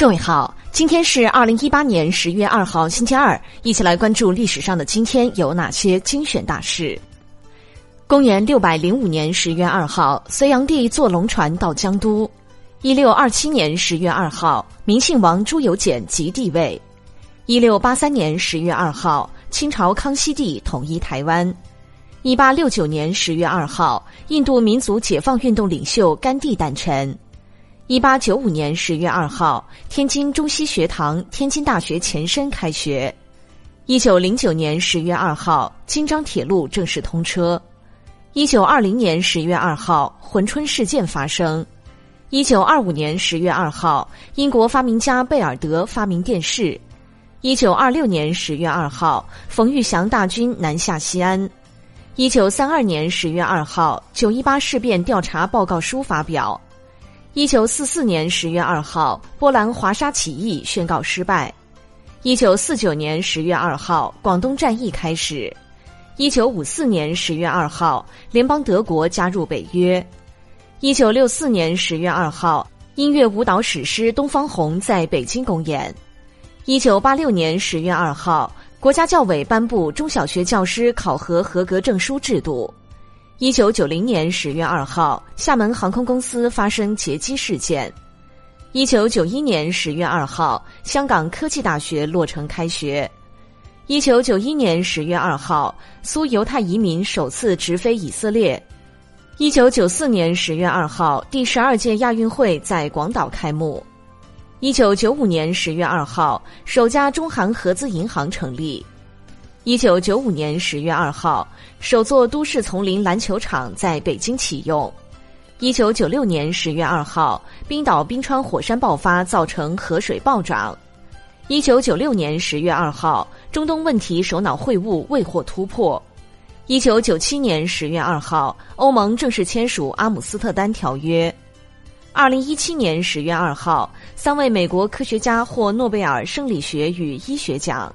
各位好，今天是2018年10月2号，星期二，一起来关注历史上的今天有哪些精选大事。公元605年10月2号，隋炀帝坐龙船到江都；1627年10月2号，明庆王朱由检即帝位；1683年10月2号，清朝康熙帝统一台湾；1869年10月2号，印度民族解放运动领袖甘地诞辰。1895年10月2号，天津中西学堂天津大学前身开学。1909年10月2号，京张铁路正式通车。1920年10月2号，珲春事件发生。1925年10月2号，英国发明家贝尔德发明电视。1926年10月2号，冯玉祥大军南下西安。1932年10月2号，918事变调查报告书发表。1944年10月2号，波兰华沙起义宣告失败。1949年10月2号，广东战役开始。1954年10月2号，联邦德国加入北约。1964年10月2号，音乐舞蹈史诗《东方红》在北京公演。1986年10月2号，国家教委颁布中小学教师考核合格证书制度。1990年10月2号，厦门航空公司发生劫机事件。1991年10月2号，香港科技大学落成开学。1991年10月2号，苏犹太移民首次直飞以色列。1994年10月2号，第12届亚运会在广岛开幕。1995年10月2号，首家中韩合资银行成立。1995年10月2号，首座都市丛林篮球场在北京启用。1996年10月2号，冰岛冰川火山爆发造成河水暴涨。1996年10月2号，中东问题首脑会晤未获突破。1997年10月2号，欧盟正式签署阿姆斯特丹条约。2017年10月2号，3位美国科学家获诺贝尔生理学与医学奖。